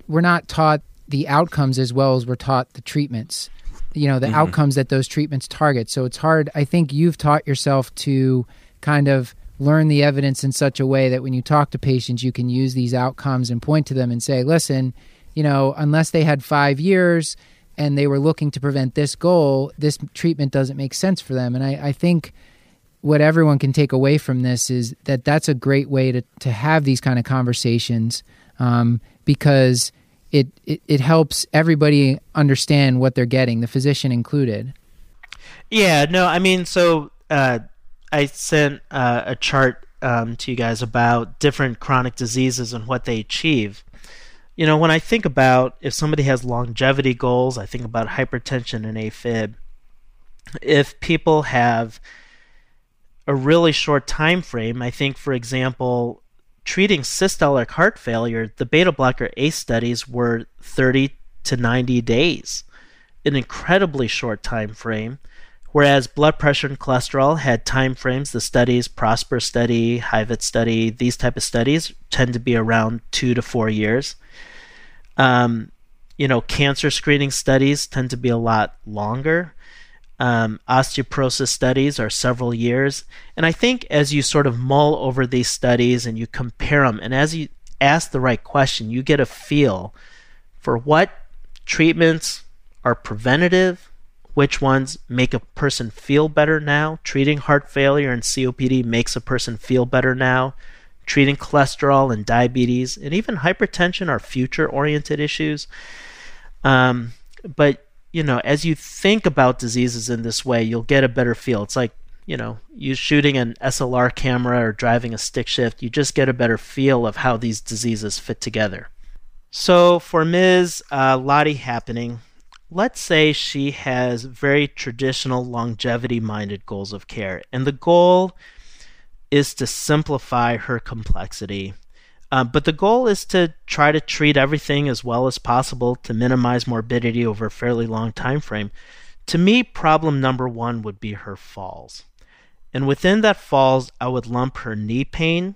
we're not taught the outcomes as well as we're taught the treatments, you know, the outcomes that those treatments target. So it's hard. I think you've taught yourself to kind of learn the evidence in such a way that when you talk to patients, you can use these outcomes and point to them and say, listen, you know, unless they had 5 years and they were looking to prevent this goal, this treatment doesn't make sense for them. And I think what everyone can take away from this is that that's a great way to have these kind of conversations, because it helps everybody understand what they're getting, the physician included. Yeah, no, I mean, so I sent a chart to you guys about different chronic diseases and what they achieve. You know, when I think about if somebody has longevity goals, I think about hypertension and AFib. If people have a really short time frame. I think, for example, treating systolic heart failure, the beta blocker ACE studies were 30 to 90 days, an incredibly short time frame, whereas blood pressure and cholesterol had time frames. The studies, PROSPER study, HIVET study, these type of studies tend to be around 2 to 4 years. Cancer screening studies tend to be a lot longer. Osteoporosis studies are several years. And I think as you sort of mull over these studies and you compare them, and as you ask the right question, you get a feel for what treatments are preventative, which ones make a person feel better now. Treating heart failure and COPD makes a person feel better now. Treating cholesterol and diabetes and even hypertension are future-oriented issues. But as you think about diseases in this way, you'll get a better feel. It's like, you shooting an SLR camera or driving a stick shift, you just get a better feel of how these diseases fit together. So for Ms. Lottie Happening, let's say she has very traditional longevity-minded goals of care, and the goal is to simplify her complexity. But the goal is to try to treat everything as well as possible to minimize morbidity over a fairly long time frame. To me, problem number one would be her falls. And within that falls, I would lump her knee pain,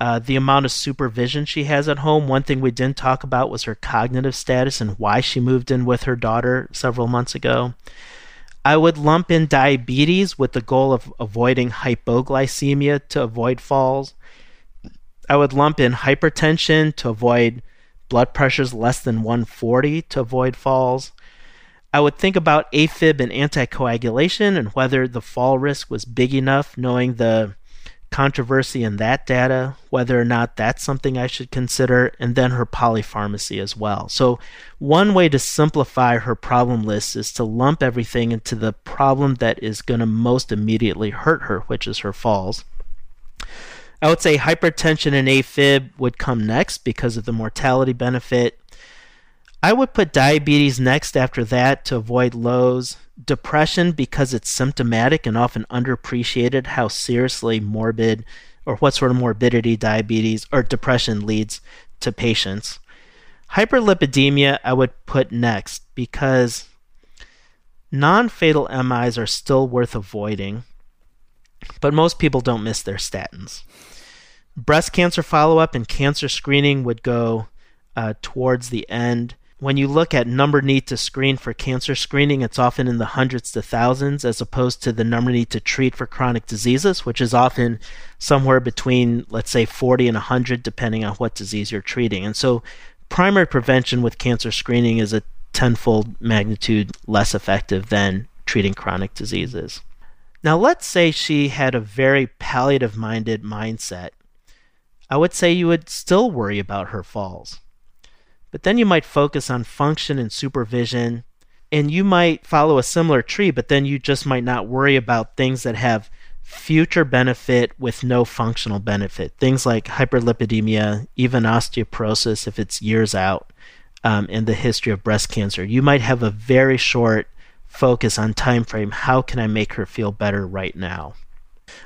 the amount of supervision she has at home. One thing we didn't talk about was her cognitive status and why she moved in with her daughter several months ago. I would lump in diabetes with the goal of avoiding hypoglycemia to avoid falls. I would lump in hypertension to avoid blood pressures less than 140 to avoid falls. I would think about AFib and anticoagulation and whether the fall risk was big enough, knowing the controversy in that data, whether or not that's something I should consider, and then her polypharmacy as well. So one way to simplify her problem list is to lump everything into the problem that is going to most immediately hurt her, which is her falls. I would say hypertension and AFib would come next because of the mortality benefit. I would put diabetes next after that to avoid lows. Depression, because it's symptomatic and often underappreciated how seriously morbid or what sort of morbidity diabetes or depression leads to patients. Hyperlipidemia I would put next because non-fatal MIs are still worth avoiding, but most people don't miss their statins. Breast cancer follow-up and cancer screening would go towards the end. When you look at number need to screen for cancer screening, it's often in the hundreds to thousands as opposed to the number need to treat for chronic diseases, which is often somewhere between, let's say, 40 and 100, depending on what disease you're treating. And so primary prevention with cancer screening is a tenfold magnitude less effective than treating chronic diseases. Now, let's say she had a very palliative-minded mindset. I would say you would still worry about her falls. But then you might focus on function and supervision, and you might follow a similar tree, but then you just might not worry about things that have future benefit with no functional benefit. Things like hyperlipidemia, even osteoporosis if it's years out, and the history of breast cancer. You might have a very short focus on time frame. How can I make her feel better right now?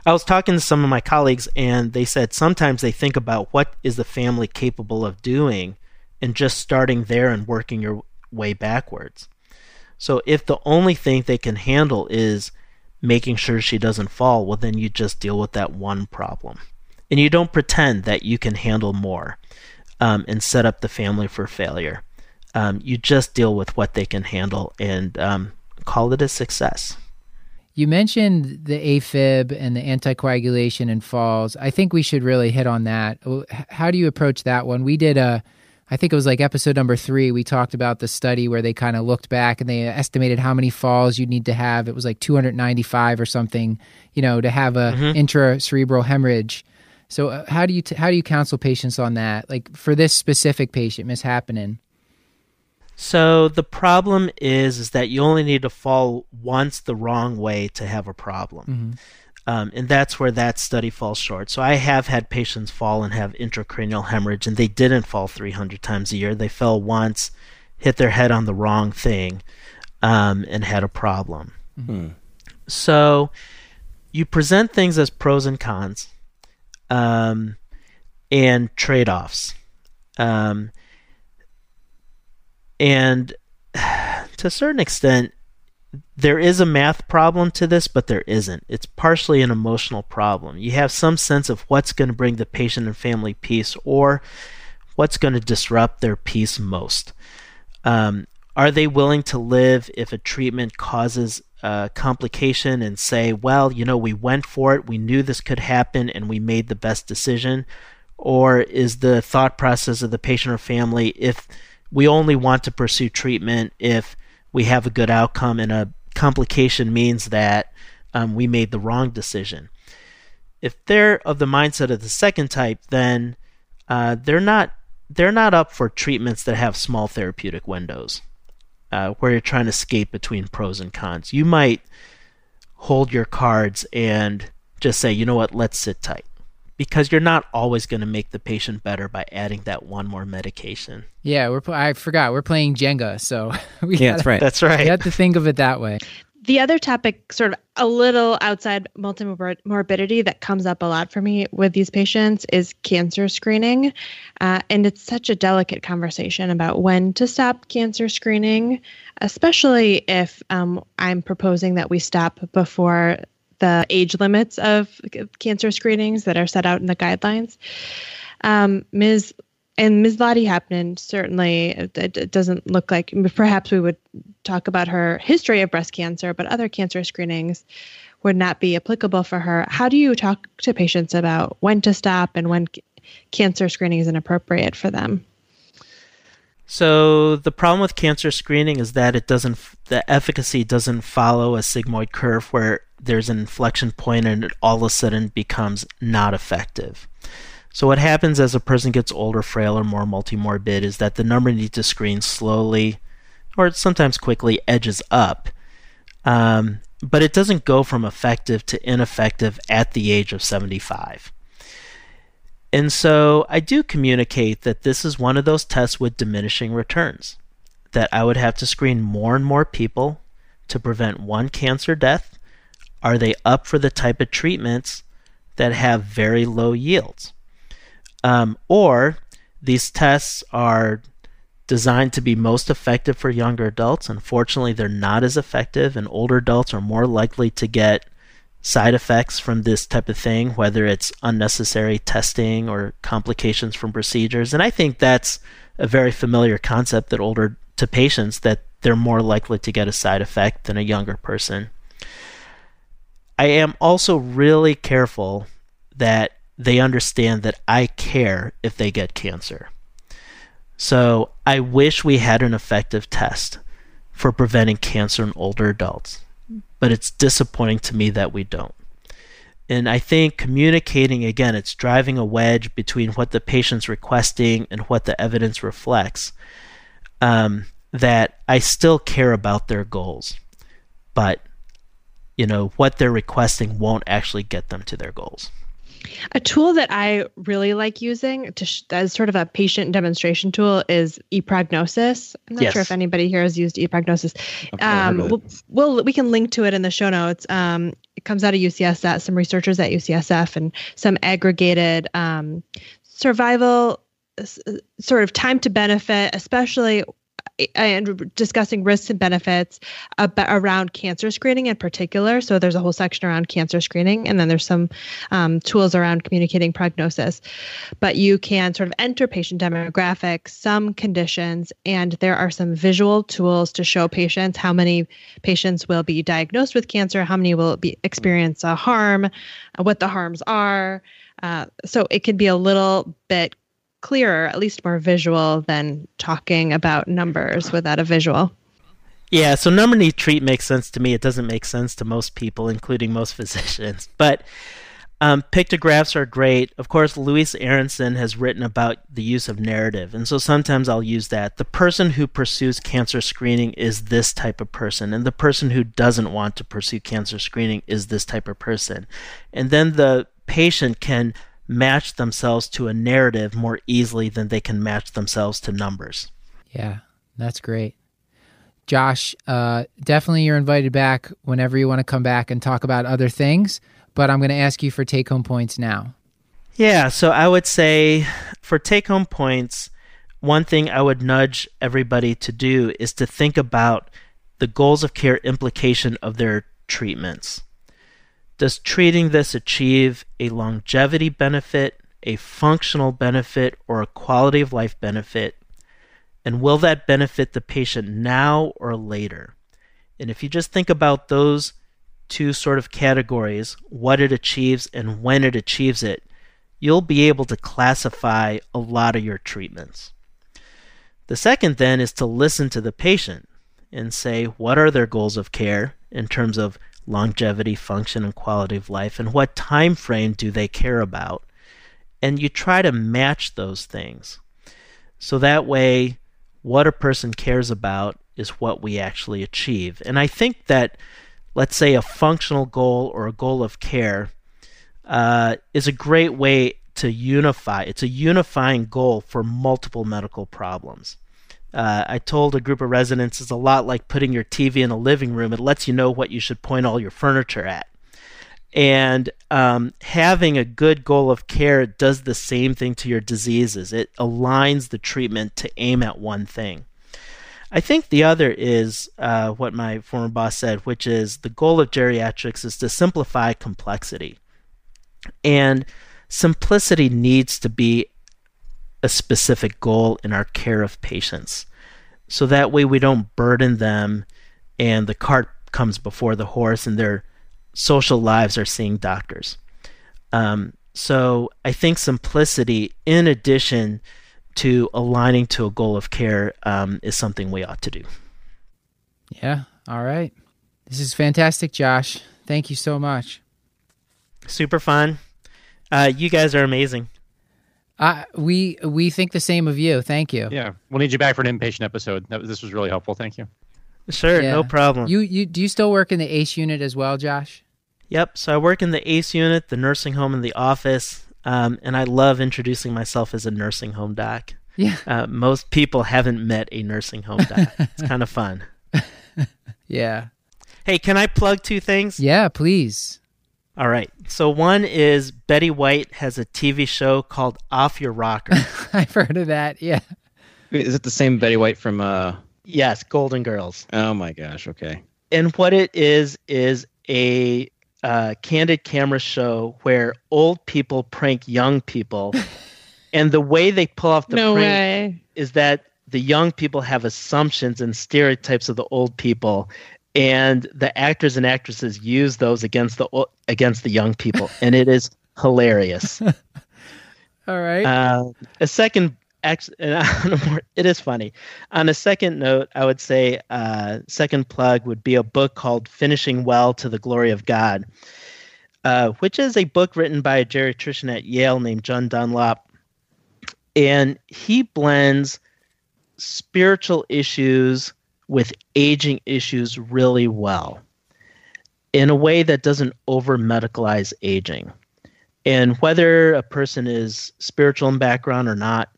I was talking to some of my colleagues, and they said sometimes they think about what is the family capable of doing and just starting there and working your way backwards. So if the only thing they can handle is making sure she doesn't fall, well, then you just deal with that one problem. And you don't pretend that you can handle more and set up the family for failure. You just deal with what they can handle and call it a success. You mentioned the AFib and the anticoagulation and falls. I think we should really hit on that. How do you approach that one? We did I think it was like episode number 3, we talked about the study where they kind of looked back and they estimated how many falls you'd need to have. It was like 295 or something, to have a intracerebral hemorrhage. So how do you counsel patients on that? Like for this specific patient, Miss Happening. So the problem is that you only need to fall once the wrong way to have a problem. And that's where that study falls short. So I have had patients fall and have intracranial hemorrhage, and they didn't fall 300 times a year. They fell once, hit their head on the wrong thing, and had a problem. So you present things as pros and cons and trade-offs. And to a certain extent, there is a math problem to this, but there isn't. It's partially an emotional problem. You have some sense of what's going to bring the patient and family peace, or what's going to disrupt their peace most. Are they willing to live if a treatment causes complication and say, well, you know, we went for it, we knew this could happen, and we made the best decision? Or is the thought process of the patient or family, if we only want to pursue treatment if we have a good outcome, and a complication means that we made the wrong decision? If they're of the mindset of the second type, then they're not up for treatments that have small therapeutic windows, where you're trying to skate between pros and cons. You might hold your cards and just say, you know what, let's sit tight, because you're not always going to make the patient better by adding that one more medication. Yeah, I forgot, we're playing Jenga, so we that's right. We have to think of it that way. The other topic, sort of a little outside multimorbidity, that comes up a lot for me with these patients is cancer screening. And it's such a delicate conversation about when to stop cancer screening, especially if I'm proposing that we stop before the age limits of cancer screenings that are set out in the guidelines. Ms. Lottie Hapnin, certainly, it doesn't look like, perhaps we would talk about her history of breast cancer, but other cancer screenings would not be applicable for her. How do you talk to patients about when to stop and when cancer screening is inappropriate for them? So the problem with cancer screening is that the efficacy doesn't follow a sigmoid curve where there's an inflection point and it all of a sudden becomes not effective. So what happens as a person gets older, frailer, more multimorbid is that the number needed to screen slowly, or sometimes quickly, edges up. But it doesn't go from effective to ineffective at the age of 75. And so I do communicate that this is one of those tests with diminishing returns, that I would have to screen more and more people to prevent one cancer death. Are they up for the type of treatments that have very low yields? Or these tests are designed to be most effective for younger adults. Unfortunately, they're not as effective, and older adults are more likely to get side effects from this type of thing, whether it's unnecessary testing or complications from procedures. And I think that's a very familiar concept that older to patients, that they're more likely to get a side effect than a younger person. I am also really careful that they understand that I care if they get cancer. So I wish we had an effective test for preventing cancer in older adults, but it's disappointing to me that we don't. And I think communicating, again, it's driving a wedge between what the patient's requesting and what the evidence reflects, that I still care about their goals, but you know, what they're requesting won't actually get them to their goals. A tool that I really like using as sort of a patient demonstration tool is ePrognosis. I'm not sure if anybody here has used ePrognosis. Okay, we can link to it in the show notes. It comes out of UCSF, some researchers at UCSF, and some aggregated survival sort of time to benefit, especially and discussing risks and benefits around cancer screening in particular. So there's a whole section around cancer screening, and then there's some tools around communicating prognosis. But you can sort of enter patient demographics, some conditions, and there are some visual tools to show patients how many patients will be diagnosed with cancer, how many will experience a harm, what the harms are. So it can be a little bit clearer, at least more visual than talking about numbers without a visual. Yeah, so number need treat makes sense to me. It doesn't make sense to most people, including most physicians. But pictographs are great. Of course, Louis Aronson has written about the use of narrative, and so sometimes I'll use that. The person who pursues cancer screening is this type of person, and the person who doesn't want to pursue cancer screening is this type of person. And then the patient can match themselves to a narrative more easily than they can match themselves to numbers. Yeah, that's great. Josh, definitely you're invited back whenever you want to come back and talk about other things. but I'm going to ask you for take-home points now. Yeah, so I would say for take-home points, one thing I would nudge everybody to do is to think about the goals of care implication of their treatments. Does treating this achieve a longevity benefit, a functional benefit, or a quality of life benefit? And will that benefit the patient now or later? And if you just think about those two sort of categories, what it achieves and when it achieves it, you'll be able to classify a lot of your treatments. The second then is to listen to the patient and say, what are their goals of care in terms of longevity, function, and quality of life, and what time frame do they care about? And you try to match those things. So that way, what a person cares about is what we actually achieve. And I think that, let's say, a functional goal or a goal of care is a great way to unify. It's a unifying goal for multiple medical problems. I told a group of residents it's a lot like putting your TV in a living room. It lets you know what you should point all your furniture at. And having a good goal of care does the same thing to your diseases. It aligns the treatment to aim at one thing. I think the other is what my former boss said, which is the goal of geriatrics is to simplify complexity. And simplicity needs to be a specific goal in our care of patients. So that way we don't burden them and the cart comes before the horse and their social lives are seeing doctors. So I think simplicity, in addition to aligning to a goal of care, is something we ought to do. Yeah. All right. This is fantastic, Josh. Thank you so much. Super fun. You guys are amazing. We think the same of you. Thank you. Yeah, we'll need you back for an inpatient episode. This was really helpful. Thank you. Sure, yeah. No problem. Do you still work in the ACE unit as well, Josh? Yep. So I work in the ACE unit, the nursing home, and the office. And I love introducing myself as a nursing home doc. Yeah. Most people haven't met a nursing home doc. It's kind of fun. Yeah. Hey, can I plug two things? Yeah, please. All right. So one is Betty White has a TV show called Off Your Rocker. I've heard of that. Yeah. Is it the same Betty White from... Yes, Golden Girls. Oh, my gosh. Okay. And what it is a candid camera show where old people prank young people. And the way they pull off the prank is that the young people have assumptions and stereotypes of the old people. And the actors and actresses use those against the young people, and it is hilarious. All right. It is funny. On a second note, I would say second plug would be a book called "Finishing Well to the Glory of God," which is a book written by a geriatrician at Yale named John Dunlop, and he blends spiritual issues with aging issues really well in a way that doesn't over-medicalize aging. And whether a person is spiritual in background or not,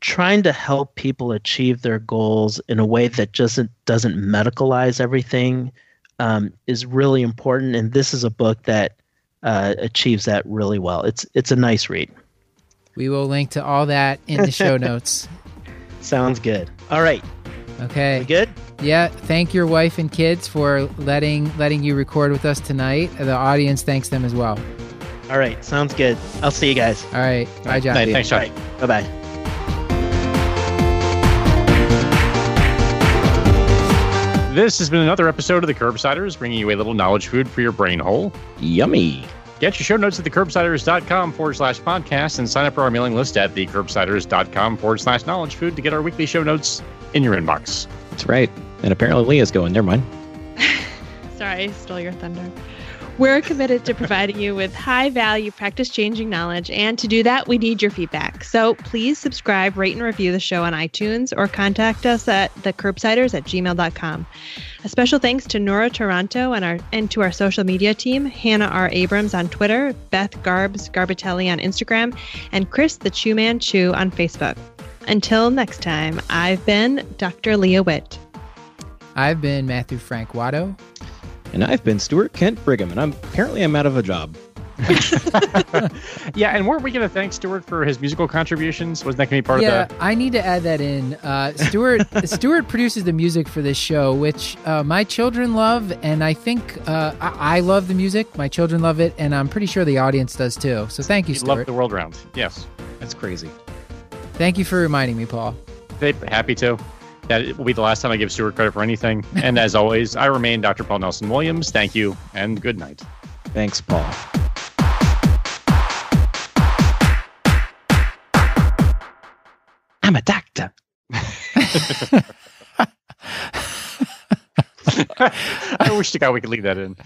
trying to help people achieve their goals in a way that just doesn't medicalize everything is really important. And this is a book that achieves that really well. It's a nice read. We will link to all that in the show notes. Sounds good. All right. Okay. We good? Yeah. Thank your wife and kids for letting you record with us tonight. The audience thanks them as well. All right. Sounds good. I'll see you guys. All right. Bye, John. Thanks, John. Right. Bye-bye. This has been another episode of The Curbsiders, bringing you a little knowledge food for your brain hole. Yummy. Get your show notes at thecurbsiders.com/podcast and sign up for our mailing list at thecurbsiders.com/knowledgefood to get our weekly show notes in your inbox. That's right. And apparently Leah's going. Never mind. Sorry, stole your thunder. We're committed to providing you with high-value, practice-changing knowledge, and to do that, we need your feedback. So please subscribe, rate, and review the show on iTunes, or contact us at thecurbsiders@gmail.com. A special thanks to Nora Taranto and to our social media team, Hannah R. Abrams on Twitter, Beth Garbatelli on Instagram, and Chris the Chew Man Chew on Facebook. Until next time, I've been Dr. Leah Witt. I've been Matthew Frank Watto. And I've been Stuart Kent Brigham, and I'm out of a job. Yeah, and weren't we going to thank Stuart for his musical contributions? Wasn't that going to be part of that? Yeah, I need to add that in. Stuart produces the music for this show, which my children love, and I think I love the music. My children love it, and I'm pretty sure the audience does too. So thank you, Stuart. You love the world round. Yes. That's crazy. Thank you for reminding me, Paul. Happy to. That will be the last time I give Stuart credit for anything. And as always, I remain Dr. Paul Nelson Williams. Thank you, and good night. Thanks, Paul. I'm a doctor. I wish to God we could leave that in.